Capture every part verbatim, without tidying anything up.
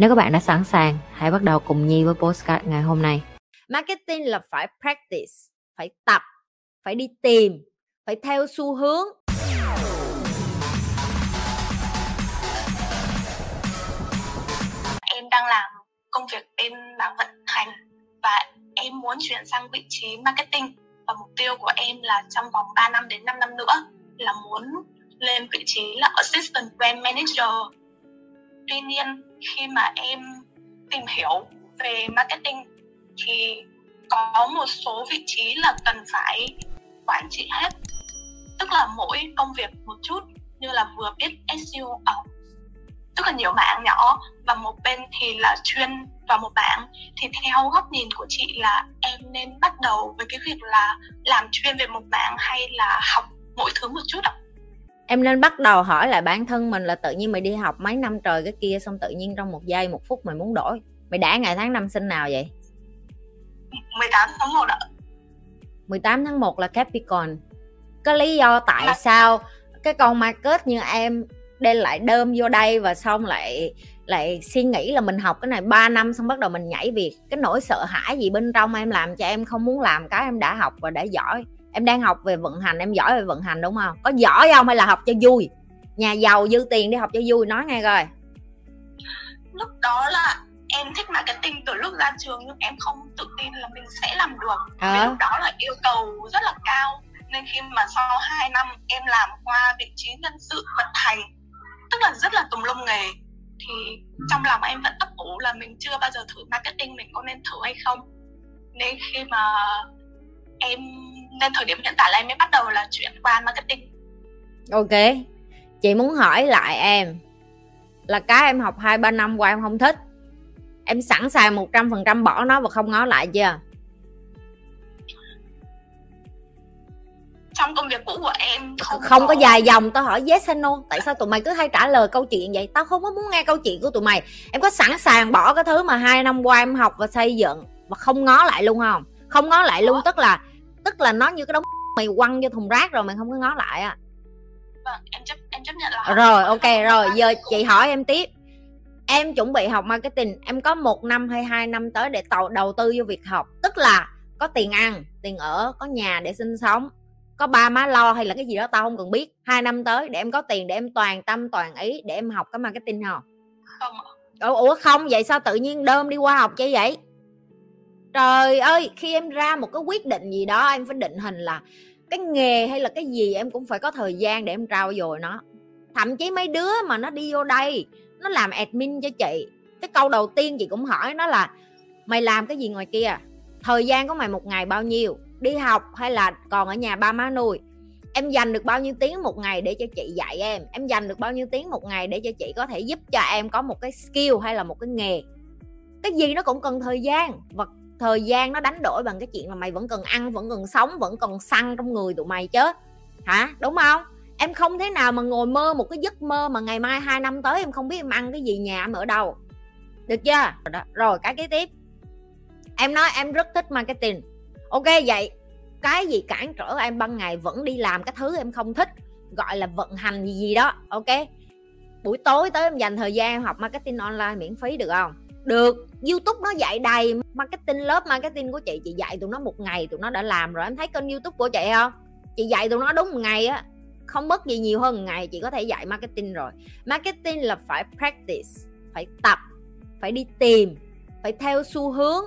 Nếu các bạn đã sẵn sàng, hãy bắt đầu cùng Nhi với podcast ngày hôm nay. Marketing là phải practice, phải tập, phải đi tìm, phải theo xu hướng. Em đang làm công việc em là vận hành và em muốn chuyển sang vị trí marketing. Và mục tiêu của em là trong vòng ba năm đến năm năm nữa là muốn lên vị trí là Assistant Brand Manager. Tuy nhiên, khi mà em tìm hiểu về marketing thì có một số vị trí là cần phải quản trị hết. Tức là mỗi công việc một chút, như là vừa biết ét i ô ở, tức là nhiều mảng nhỏ, và một bên thì là chuyên vào một mảng. Thì theo góc nhìn của chị là em nên bắt đầu với cái việc là làm chuyên về một mảng hay là học mỗi thứ một chút ạ? Em nên bắt đầu hỏi lại bản thân mình là tự nhiên mày đi học mấy năm trời cái kia, xong tự nhiên trong một giây, một phút mày muốn đổi. Mày đã ngày tháng năm sinh nào vậy? mười tám tháng một ạ. mười tám tháng một là Capricorn. Có lý do tại là... sao cái con market như em đem lại đơm vô đây và xong lại lại suy nghĩ là mình học cái này ba năm xong bắt đầu mình nhảy việc. Cái nỗi sợ hãi gì bên trong em làm cho em không muốn làm cái em đã học và đã giỏi. Em đang học về vận hành, em giỏi về vận hành đúng không? Có giỏi không hay là học cho vui? Nhà giàu dư tiền đi học cho vui, nói ngay rồi. Lúc đó là em thích marketing từ lúc ra trường, nhưng em không tự tin là mình sẽ làm được. À. Lúc đó là yêu cầu rất là cao. Nên khi mà sau hai năm em làm qua vị trí nhân sự vận hành, tức là rất là tùm lum nghề, thì trong lòng em vẫn ấp ủ là mình chưa bao giờ thử marketing, mình có nên thử hay không. Nên khi mà em nên thời điểm hiện tại là em mới bắt đầu là chuyển qua marketing. Ok, chị muốn hỏi lại em là cái em học hai ba năm qua em không thích, em sẵn sàng một trăm phần trăm bỏ nó và không ngó lại chưa? Trong công việc cũ của em không, không có... có dài dòng. Tao hỏi yes and no. Tại sao tụi mày cứ hay trả lời câu chuyện vậy? Tao không có muốn nghe câu chuyện của tụi mày. Em có sẵn sàng bỏ cái thứ mà hai năm qua em học và xây dựng và không ngó lại luôn không? Không ngó lại luôn tức là tức là nó như cái đống mày quăng vô thùng rác rồi mày không có ngó lại à? Vâng, em chấp em chấp nhận là rồi. Ok rồi, giờ chị hỏi em tiếp. Em chuẩn bị học marketing, em có một năm hay hai năm tới để tạo đầu tư vô việc học, tức là có tiền ăn, tiền ở, có nhà để sinh sống, có ba má lo hay là cái gì đó tao không cần biết. Hai năm tới để em có tiền để em toàn tâm toàn ý để em học cái marketing không? Không. Ủa không, vậy sao tự nhiên đơm đi qua học chứ vậy? Trời ơi, khi em ra một cái quyết định gì đó em phải định hình là cái nghề hay là cái gì em cũng phải có thời gian để em trau dồi nó. Thậm chí mấy đứa mà nó đi vô đây nó làm admin cho chị, cái câu đầu tiên chị cũng hỏi nó là mày làm cái gì ngoài kia, thời gian của mày một ngày bao nhiêu, đi học hay là còn ở nhà ba má nuôi, em dành được bao nhiêu tiếng một ngày để cho chị dạy em, em dành được bao nhiêu tiếng một ngày để cho chị có thể giúp cho em có một cái skill hay là một cái nghề. Cái gì nó cũng cần thời gian, và thời gian nó đánh đổi bằng cái chuyện là mày vẫn cần ăn, vẫn cần sống, vẫn cần xăng trong người tụi mày chứ. Hả? Đúng không? Em không thế nào mà ngồi mơ một cái giấc mơ mà ngày mai hai năm tới em không biết em ăn cái gì, nhà em ở đâu. Được chưa? Rồi, đó. Rồi cái kế tiếp. Em nói em rất thích marketing. Ok, vậy cái gì cản trở em ban ngày vẫn đi làm cái thứ em không thích, gọi là vận hành gì gì đó. Ok, buổi tối tới em dành thời gian em học marketing online miễn phí được không? Được, YouTube nó dạy đầy marketing, lớp marketing của chị, chị dạy tụi nó một ngày tụi nó đã làm rồi. Em thấy kênh YouTube của chị không? Chị dạy tụi nó đúng một ngày á, không mất gì nhiều hơn một ngày chị có thể dạy marketing rồi. Marketing là phải practice, phải tập, phải đi tìm, phải theo xu hướng.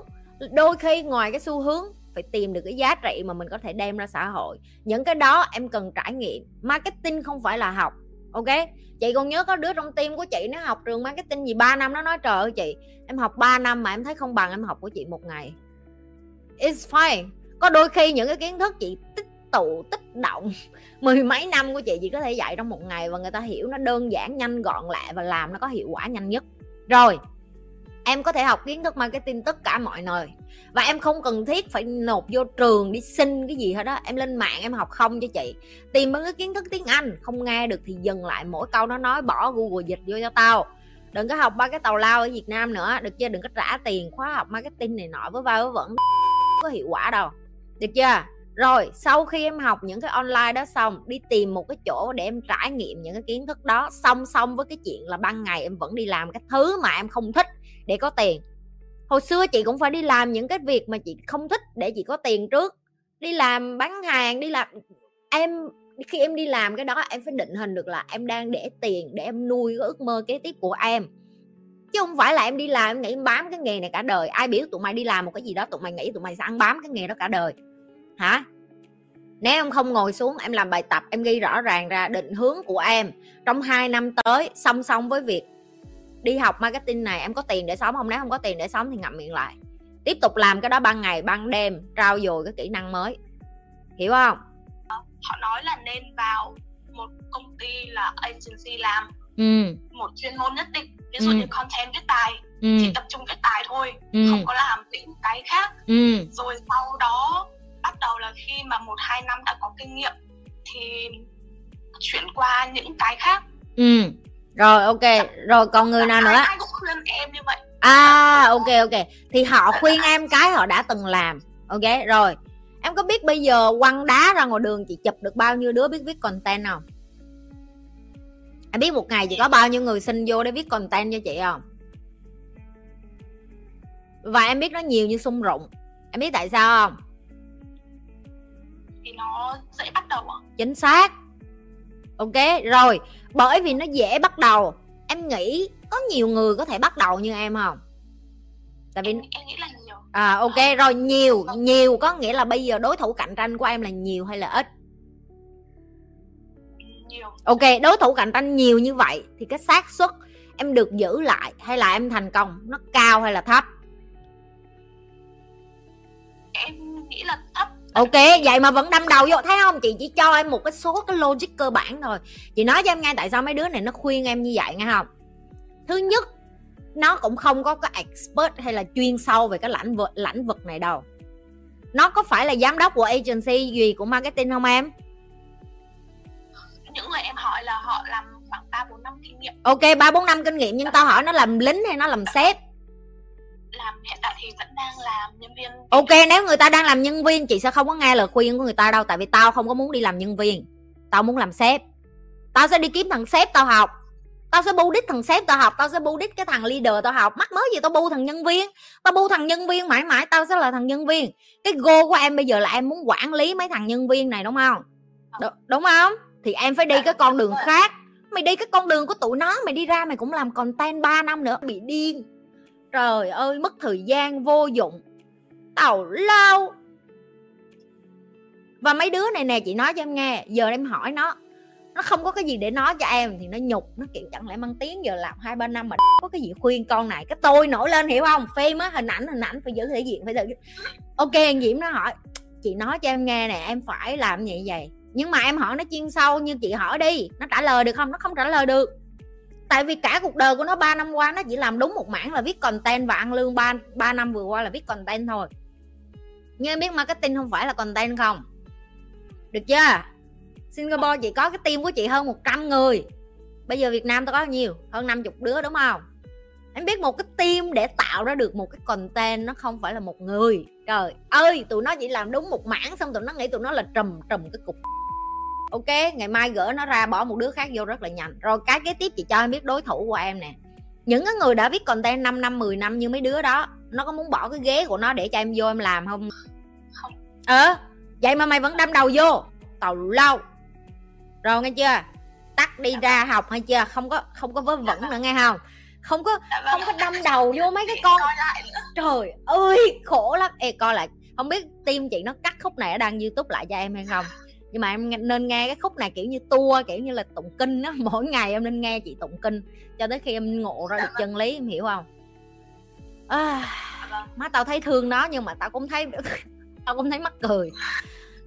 Đôi khi ngoài cái xu hướng phải tìm được cái giá trị mà mình có thể đem ra xã hội. Những cái đó em cần trải nghiệm. Marketing không phải là học. Ok, chị còn nhớ có đứa trong team của chị nó học trường marketing gì ba năm, nó nói trời ơi chị, em học ba năm mà em thấy không bằng em học của chị một ngày. It's fine. Có đôi khi những cái kiến thức chị tích tụ, tích động mười mấy năm của chị chị có thể dạy trong một ngày, và người ta hiểu nó đơn giản, nhanh, gọn lẹ và làm nó có hiệu quả nhanh nhất. Rồi, Em có thể học kiến thức marketing tất cả mọi nơi, và em không cần thiết phải nộp vô trường đi xin cái gì hết đó. Em lên mạng em học không cho chị. Tìm mấy cái kiến thức tiếng Anh, không nghe được thì dừng lại mỗi câu nó nói, bỏ Google dịch vô cho tao. Đừng có học ba cái tào lao ở Việt Nam nữa, được chưa? Đừng có trả tiền khóa học marketing này nọ với vai với vẫn có hiệu quả đâu, được chưa? Rồi sau khi em học những cái online đó xong, đi tìm một cái chỗ để em trải nghiệm những cái kiến thức đó, song song với cái chuyện là ban ngày em vẫn đi làm cái thứ mà em không thích để có tiền. Hồi xưa chị cũng phải đi làm những cái việc mà chị không thích để chị có tiền trước, đi làm bán hàng, đi làm. Em khi em đi làm cái đó em phải định hình được là em đang để tiền để em nuôi cái ước mơ kế tiếp của em, chứ không phải là em đi làm em nghĩ em bám cái nghề này cả đời. Ai biểu tụi mày đi làm một cái gì đó tụi mày nghĩ tụi mày sẽ ăn bám cái nghề đó cả đời hả? Nếu em không ngồi xuống em làm bài tập, em ghi rõ ràng ra định hướng của em trong hai năm tới, song song với việc đi học marketing này, em có tiền để sống không? Nếu không có tiền để sống thì ngậm miệng lại, tiếp tục làm cái đó ban ngày ban đêm, trau dồi cái kỹ năng mới, hiểu không? Họ nói là nên vào một công ty là agency làm ừ. một chuyên môn nhất định, ví dụ ừ. như content viết tài, ừ. chỉ tập trung viết tài thôi, ừ. không có làm những cái khác. ừ. Rồi sau đó bắt đầu là khi mà một hai năm đã có kinh nghiệm thì chuyển qua những cái khác. ừ. Rồi ok, rồi còn người nào nữa? Ai cũng khuyên em như vậy. À ok ok, thì họ khuyên em cái họ đã từng làm. Ok rồi, em có biết bây giờ quăng đá ra ngoài đường chị chụp được bao nhiêu đứa biết viết content không? Em biết một ngày chị có bao nhiêu người xin vô để viết content cho chị không? Và em biết nó nhiều như sung rụng. Em biết tại sao không? Thì nó dễ bắt đầu ạ. Chính xác. Ok rồi, bởi vì nó dễ bắt đầu. Em nghĩ có nhiều người có thể bắt đầu như em không? Tại vì em, em nghĩ là nhiều. À ok rồi, nhiều nhiều có nghĩa là bây giờ đối thủ cạnh tranh của em là nhiều hay là ít? Nhiều. Ok, đối thủ cạnh tranh nhiều như vậy thì cái xác suất em được giữ lại hay là em thành công nó cao hay là thấp? Em nghĩ là thấp. Ok, vậy mà vẫn đâm đầu vô, thấy không? Chị chỉ cho em một cái số cái logic cơ bản thôi. Chị nói cho em nghe tại sao mấy đứa này nó khuyên em như vậy nghe không? Thứ nhất, nó cũng không có cái expert hay là chuyên sâu về cái lãnh vực, lãnh vực này đâu. Nó có phải là giám đốc của agency gì của marketing không em? Những người em hỏi là họ làm khoảng ba bốn năm kinh nghiệm. Ok, ba bốn năm kinh nghiệm, nhưng tao hỏi nó làm lính hay nó làm sếp? Làm, hiện tại thì vẫn đang làm nhân viên. Ok, nếu người ta đang làm nhân viên chị sẽ không có nghe lời khuyên của người ta đâu. Tại vì tao không có muốn đi làm nhân viên, tao muốn làm sếp. Tao sẽ đi kiếm thằng sếp tao học, tao sẽ bu đít thằng sếp tao học, tao sẽ bu đít cái thằng leader tao học. Mắc mớ gì tao bu thằng nhân viên, tao bu thằng nhân viên mãi mãi tao sẽ là thằng nhân viên. Cái goal của em bây giờ là em muốn quản lý mấy thằng nhân viên này đúng không? Đ- đúng không? Thì em phải đi cái con đường khác. Mày đi cái con đường của tụi nó, mày đi ra mày cũng làm content ba năm nữa, bị điên. Trời ơi, mất thời gian vô dụng, tào lao. Và mấy đứa này nè, chị nói cho em nghe, giờ em hỏi nó, nó không có cái gì để nói cho em thì nó nhục, nó kiểu chẳng lẽ mang tiếng giờ làm hai ba năm mà có cái gì khuyên con này. Cái tôi nổi lên, hiểu không? Phim á, hình ảnh, hình ảnh phải giữ thể diện, phải giữ. Ok, anh Diễm nó hỏi, chị nói cho em nghe nè, em phải làm như vậy. Nhưng mà em hỏi nó chuyên sâu như chị hỏi đi, nó trả lời được không? Nó không trả lời được. Tại vì cả cuộc đời của nó ba năm qua nó chỉ làm đúng một mảng là viết content và ăn lương ba, ba năm vừa qua là viết content thôi. Nhưng em biết marketing không phải là content không? Được chưa? Singapore chị có cái team của chị hơn một trăm người. Bây giờ Việt Nam tao có nhiều, hơn năm mươi đứa đúng không? Em biết một cái team để tạo ra được một cái content nó không phải là một người. Trời ơi, tụi nó chỉ làm đúng một mảng xong tụi nó nghĩ tụi nó là trùm trùm cái cục. Ok, ngày mai gỡ nó ra bỏ một đứa khác vô rất là nhanh. Rồi cái kế tiếp chị cho em biết đối thủ của em nè. Những cái người đã viết content năm năm, mười năm như mấy đứa đó, nó có muốn bỏ cái ghế của nó để cho em vô em làm không? Không. Ờ, vậy mà mày vẫn đâm đầu vô, tào lao. Rồi nghe chưa? Tắt đi ra học hay chưa? Không có không có vớ vẩn nữa nghe không? Không có không có đâm đầu vô mấy cái con. Trời ơi, khổ lắm. Ê coi lại, không biết team chị nó cắt khúc này ở đăng YouTube lại cho em hay không? Nhưng mà em nên nghe cái khúc này kiểu như tua, kiểu như là tụng kinh á. Mỗi ngày em nên nghe chị tụng kinh cho tới khi em ngộ ra được chân lý, em hiểu không? À, má tao thấy thương nó nhưng mà tao cũng thấy tao cũng thấy mắc cười.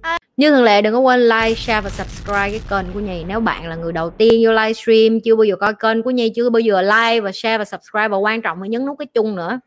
À, Như thường lệ đừng có quên like, share và subscribe cái kênh của Nhi. Nếu bạn là người đầu tiên vô livestream, chưa bao giờ coi kênh của Nhi, chưa bao giờ like và share và subscribe, và quan trọng là nhấn nút cái chuông nữa.